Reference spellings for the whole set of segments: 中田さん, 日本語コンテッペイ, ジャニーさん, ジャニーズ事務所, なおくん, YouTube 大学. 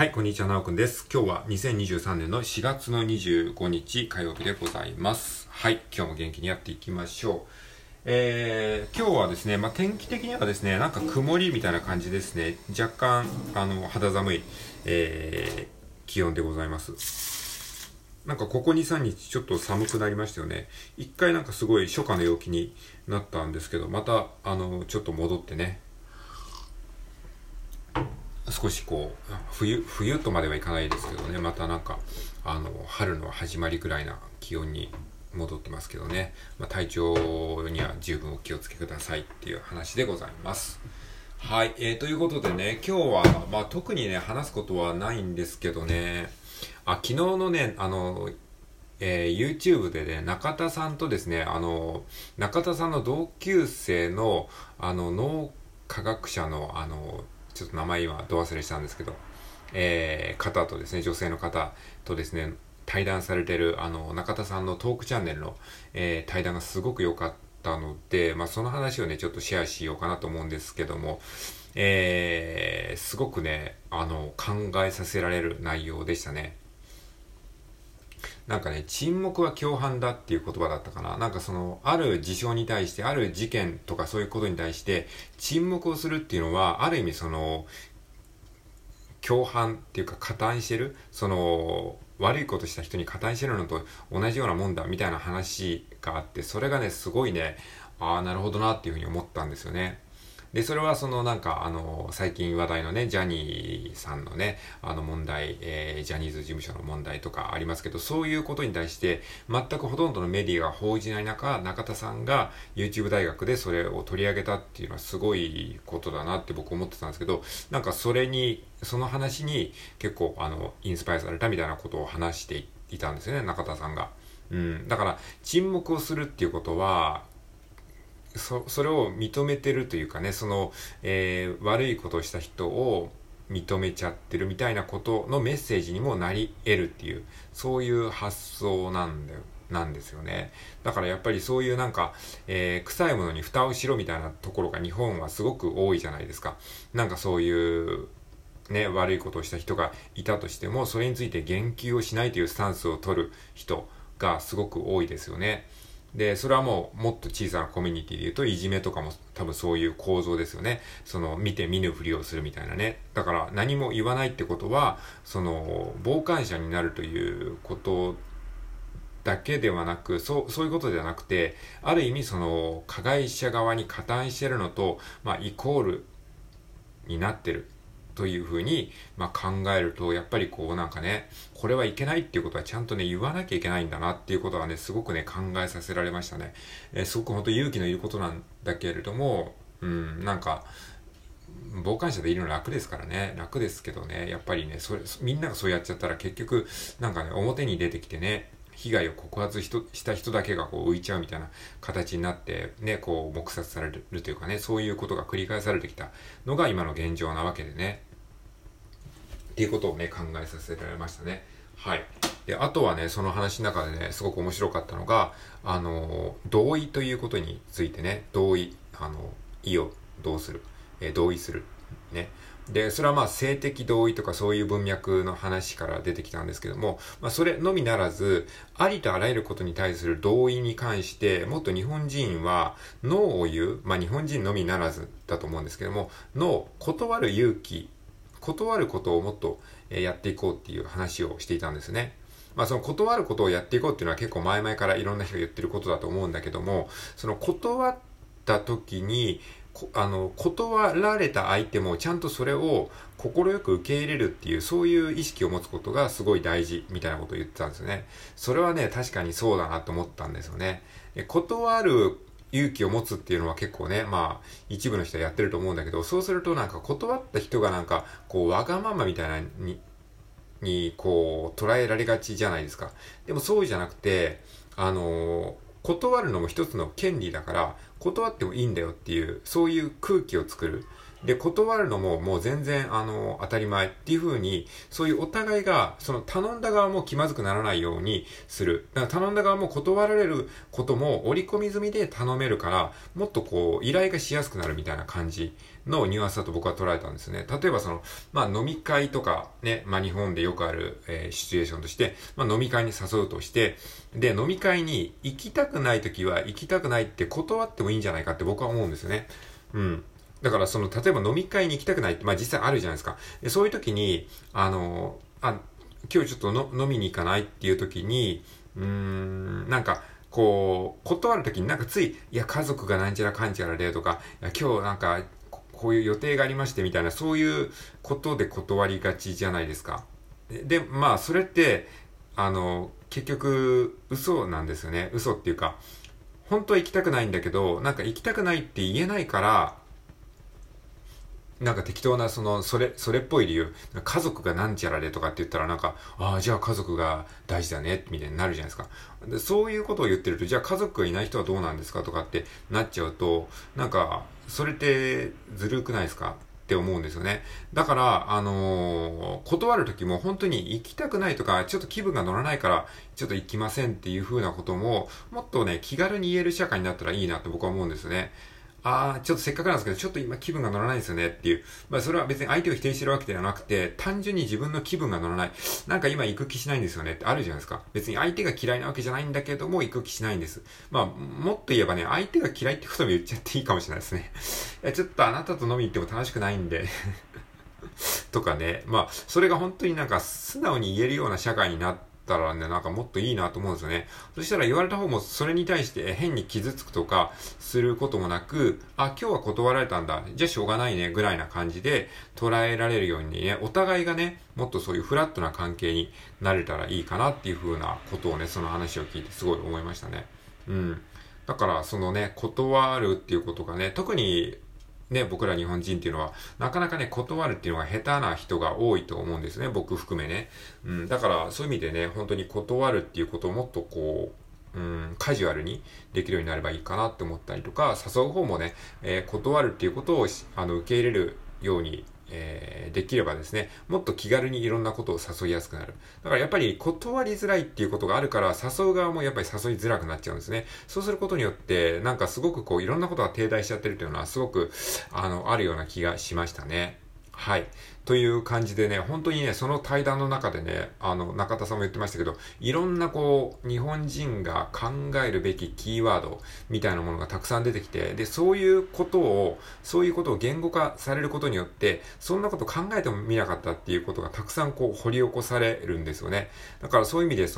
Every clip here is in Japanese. はい、こんにちは、なおくんです。今日は2023年の4月の25日火曜日でございます。はい、今日も元気にやっていきましょう。今日はですね、天気的にはですね、なんか曇りみたいな感じですね。若干、肌寒い、気温でございます。なんかここ 2,3 日ちょっと寒くなりましたよね。一回なんかすごい初夏の陽気になったんですけど、また、ちょっと戻ってね、少しこう冬とまではいかないですけどね、またなんか春の始まりぐらいな気温に戻ってますけどね、体調には十分お気をつけくださいっていう話でございます。はい、ということでね、今日は特にね話すことはないんですけどね、昨日のねYouTube でね、中田さんとですね、中田さんの同級生の脳科学者のちょっと名前今ど忘れしたんですけど、方とですね、女性の方とですね対談されてる中田さんのトークチャンネルの、対談がすごく良かったので、その話をねちょっとシェアしようかなと思うんですけども、すごくね考えさせられる内容でしたね。なんかね、沈黙は共犯だっていう言葉だったかな。なんかそのある事象に対して、ある事件とかそういうことに対して沈黙をするっていうのは、ある意味その共犯っていうか加担してる、その悪いことした人に加担してるのと同じようなもんだみたいな話があって、それがねすごいね、なるほどなっていうふうに思ったんですよね。で、それはそのなんか最近話題のね、ジャニーさんのね問題、ジャニーズ事務所の問題とかありますけど、そういうことに対して全くほとんどのメディアが報じない中、中田さんが YouTube 大学でそれを取り上げたっていうのはすごいことだなって僕思ってたんですけど、なんかその話に結構インスパイアされたみたいなことを話していたんですよね、中田さんが。だから沈黙をするっていうことは、それを認めてるというかね、悪いことをした人を認めちゃってるみたいなことのメッセージにもなり得るっていう、そういう発想なんですよね。だからやっぱりそういうなんか、臭いものに蓋をしろみたいなところが日本はすごく多いじゃないですか。なんかそういうね、悪いことをした人がいたとしても、それについて言及をしないというスタンスを取る人がすごく多いですよね。で、それはもっと小さなコミュニティで言うと、いじめとかも多分そういう構造ですよね。見て見ぬふりをするみたいなね。だから何も言わないってことは、傍観者になるということだけではなく、そういうことではなくて、ある意味加害者側に加担してるのと、イコールになってるというふうに、考えると、やっぱりなんかね、これはいけないっていうことはちゃんとね言わなきゃいけないんだなっていうことはね、すごくね考えさせられましたね。すごく本当勇気のいることなんだけれども、なんか傍観者でいるの楽ですからね、楽ですけどね、やっぱりね、みんながそうやっちゃったら結局なんかね、表に出てきてね、被害を告発した人だけが浮いちゃうみたいな形になって、ね、黙殺されるというかね、そういうことが繰り返されてきたのが今の現状なわけでね。っていうことをね考えさせられましたね。はい。で、あとはね、その話の中でねすごく面白かったのが、同意ということについてね、同意、意をどうする、同意するね。で、それは性的同意とかそういう文脈の話から出てきたんですけども、それのみならず、ありとあらゆることに対する同意に関して、もっと日本人はノーを言う、日本人のみならずだと思うんですけども、ノー、断る勇気、断ることをもっとやっていこうっていう話をしていたんですね。その断ることをやっていこうっていうのは結構前々からいろんな人が言ってることだと思うんだけども、断った時に、断られた相手もちゃんとそれを快く受け入れるっていう、そういう意識を持つことがすごい大事みたいなことを言ってたんですよね。それはね確かにそうだなと思ったんですよね。断る勇気を持つっていうのは結構ね、一部の人はやってると思うんだけど、そうするとなんか断った人がなんかわがままみたいなに捉えられがちじゃないですか。でもそうじゃなくて、断るのも一つの権利だから、断ってもいいんだよっていう、そういう空気を作る。で、断るのももう全然当たり前っていう風に、そういうお互いがその頼んだ側も気まずくならないようにする。だから頼んだ側も断られることも織り込み済みで頼めるから、もっとこう依頼がしやすくなるみたいな感じのニュアンスだと僕は捉えたんですね。例えばその飲み会とかね、日本でよくある、シチュエーションとして、飲み会に誘うとして、で飲み会に行きたくないときは行きたくないって断ってもいいんじゃないかって僕は思うんですよね。うん。だからその例えば飲み会に行きたくないって実際あるじゃないですか。でそういう時に今日ちょっと飲みに行かないっていう時にこう断る時につい家族がなんちゃらかんちゃらでとか今日こういう予定がありましてみたいなそういうことで断りがちじゃないですか。でそれって結局嘘なんですよね。嘘っていうか本当は行きたくないんだけど行きたくないって言えないから適当な、それっぽい理由、家族がなんちゃらでとかって言ったらああ、じゃあ家族が大事だね、みたいになるじゃないですか。で、そういうことを言ってると、じゃあ家族がいない人はどうなんですかとかってなっちゃうと、それってずるくないですかって思うんですよね。だから、断るときも本当に行きたくないとか、ちょっと気分が乗らないから、ちょっと行きませんっていう風なことも、もっとね、気軽に言える社会になったらいいなって僕は思うんですよね。ちょっとせっかくなんですけど、ちょっと今気分が乗らないんですよねっていう。それは別に相手を否定してるわけではなくて、単純に自分の気分が乗らない。今行く気しないんですよねってあるじゃないですか。別に相手が嫌いなわけじゃないんだけども、行く気しないんです。もっと言えばね、相手が嫌いってことも言っちゃっていいかもしれないですね。いや、ちょっとあなたと飲み行っても楽しくないんで。とかね。それが本当に素直に言えるような社会になって、だからね、もっといいなと思うんですよね。そしたら言われた方もそれに対して変に傷つくとかすることもなく、今日は断られたんだ、じゃあしょうがないねぐらいな感じで捉えられるようにね、お互いがね、もっとそういうフラットな関係になれたらいいかなっていう風なことをね、その話を聞いてすごい思いましたね。うん。だからそのね、断るっていうことがね、特にね、僕ら日本人っていうのは、なかなかね、断るっていうのが下手な人が多いと思うんですね。僕含めね。うん、だから、そういう意味でね、本当に断るっていうことをもっとカジュアルにできるようになればいいかなって思ったりとか、誘う方もね、断るっていうことを受け入れるように、できればですね、もっと気軽にいろんなことを誘いやすくなる。だからやっぱり断りづらいっていうことがあるから、誘う側もやっぱり誘いづらくなっちゃうんですね。そうすることによって、すごくいろんなことが停滞しちゃってるというのはすごく、あるような気がしましたね。はい。という感じでね、本当にね、その対談の中でね、中田さんも言ってましたけど、いろんな日本人が考えるべきキーワードみたいなものがたくさん出てきて、で、そういうことを言語化されることによって、そんなこと考えてもみなかったっていうことがたくさん掘り起こされるんですよね。だからそういう意味で、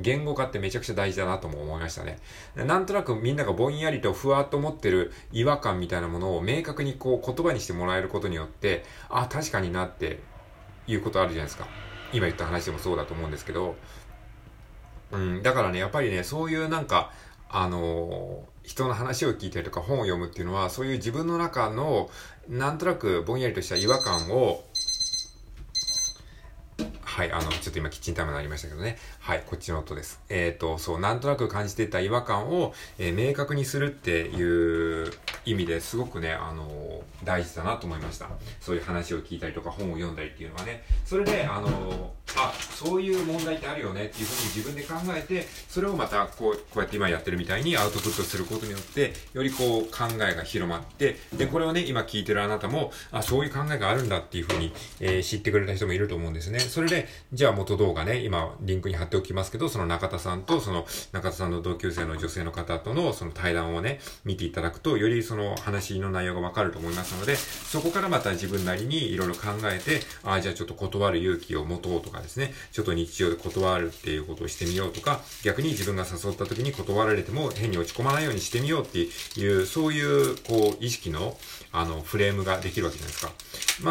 言語化ってめちゃくちゃ大事だなとも思いましたね。なんとなくみんながぼんやりとふわっと持ってる違和感みたいなものを明確に言葉にしてもらえることによって、確かになっていうことあるじゃないですか。今言った話でもそうだと思うんですけど、だからね、やっぱりね、そういう人の話を聞いたりとか本を読むっていうのは、そういう自分の中のなんとなくぼんやりとした違和感を、はい、ちょっと今キッチンタイムになりましたけどね。はい、こっちの音です。なんとなく感じていた違和感を、明確にするっていう意味ですごくね、大事だなと思いました。そういう話を聞いたりとか本を読んだりっていうのはね。それで、そういう問題ってあるよねっていうふうに自分で考えて、それをまたこうやって今やってるみたいにアウトプットすることによって、より考えが広まって、で、これをね、今聞いてるあなたも、そういう考えがあるんだっていうふうに、知ってくれた人もいると思うんですね。それで、じゃあ元動画ね、今リンクに貼っておきますけど、その中田さんと、その中田さんの同級生の女性の方とのその対談をね、見ていただくと、よりその話の内容がわかると思いますので、そこからまた自分なりにいろいろ考えて、じゃあちょっと断る勇気を持とうとかですね、ちょっと日常で断るっていうことをしてみようとか、逆に自分が誘った時に断られても変に落ち込まないようにしてみようっていう、そういう意識のフレームができるわけじゃないですか。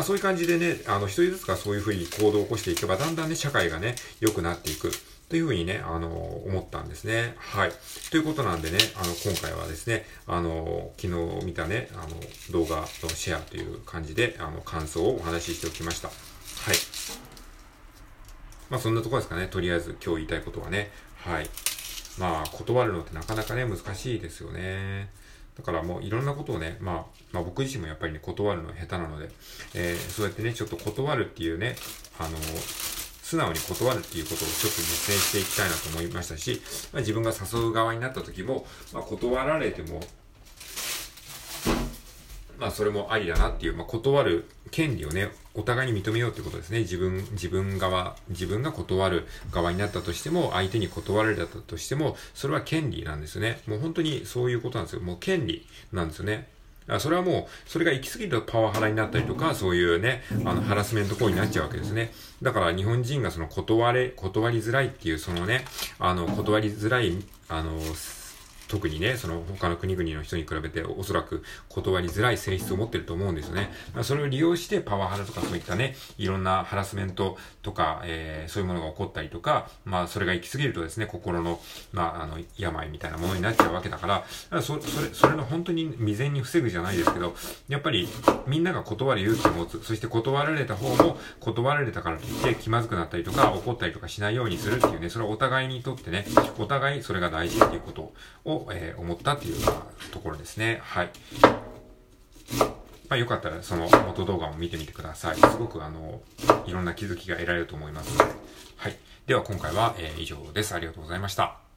そういう感じでね、一人ずつがそういうふうに行動を起こしていけば、だんだんね、社会がね、良くなっていくというふうにね、思ったんですね。はい。ということなんでね、今回はですね、昨日見たね、動画のシェアという感じで、感想をお話ししておきました。はい。そんなところですかね、とりあえず今日言いたいことはね。はい。断るのってなかなかね、難しいですよね。だからもういろんなことをね、まあ僕自身もやっぱりね、断るの下手なので、そうやってね、ちょっと断るっていうね、素直に断るっていうことをちょっと実践していきたいなと思いましたし、自分が誘う側になった時も、断られても、それもありだなっていう、断る権利をね、お互いに認めようってことですね。自分が断る側になったとしても、相手に断られたとしても、それは権利なんですよね。もう本当にそういうことなんですよ。もう権利なんですよね。それはもう、それが行き過ぎるとパワハラになったりとか、そういうね、ハラスメント行為になっちゃうわけですね。だから日本人がその断りづらいっていう、そのね、断りづらい、特にね、その他の国々の人に比べておそらく断りづらい性質を持ってると思うんですよね。それを利用してパワハラとかそういったね、いろんなハラスメントとか、そういうものが起こったりとか、それが行き過ぎるとですね、心の、病みたいなものになっちゃうわけだから、それの本当に未然に防ぐじゃないですけど、やっぱりみんなが断る勇気を持つ、そして断られた方も断られたからといって気まずくなったりとか、怒ったりとかしないようにするっていうね、それはお互いにとってね、お互いそれが大事っていうことを思ったっていうところですね。はい。よかったらその元動画も見てみてください。すごくいろんな気づきが得られると思いますので。はい。では今回は以上です。ありがとうございました。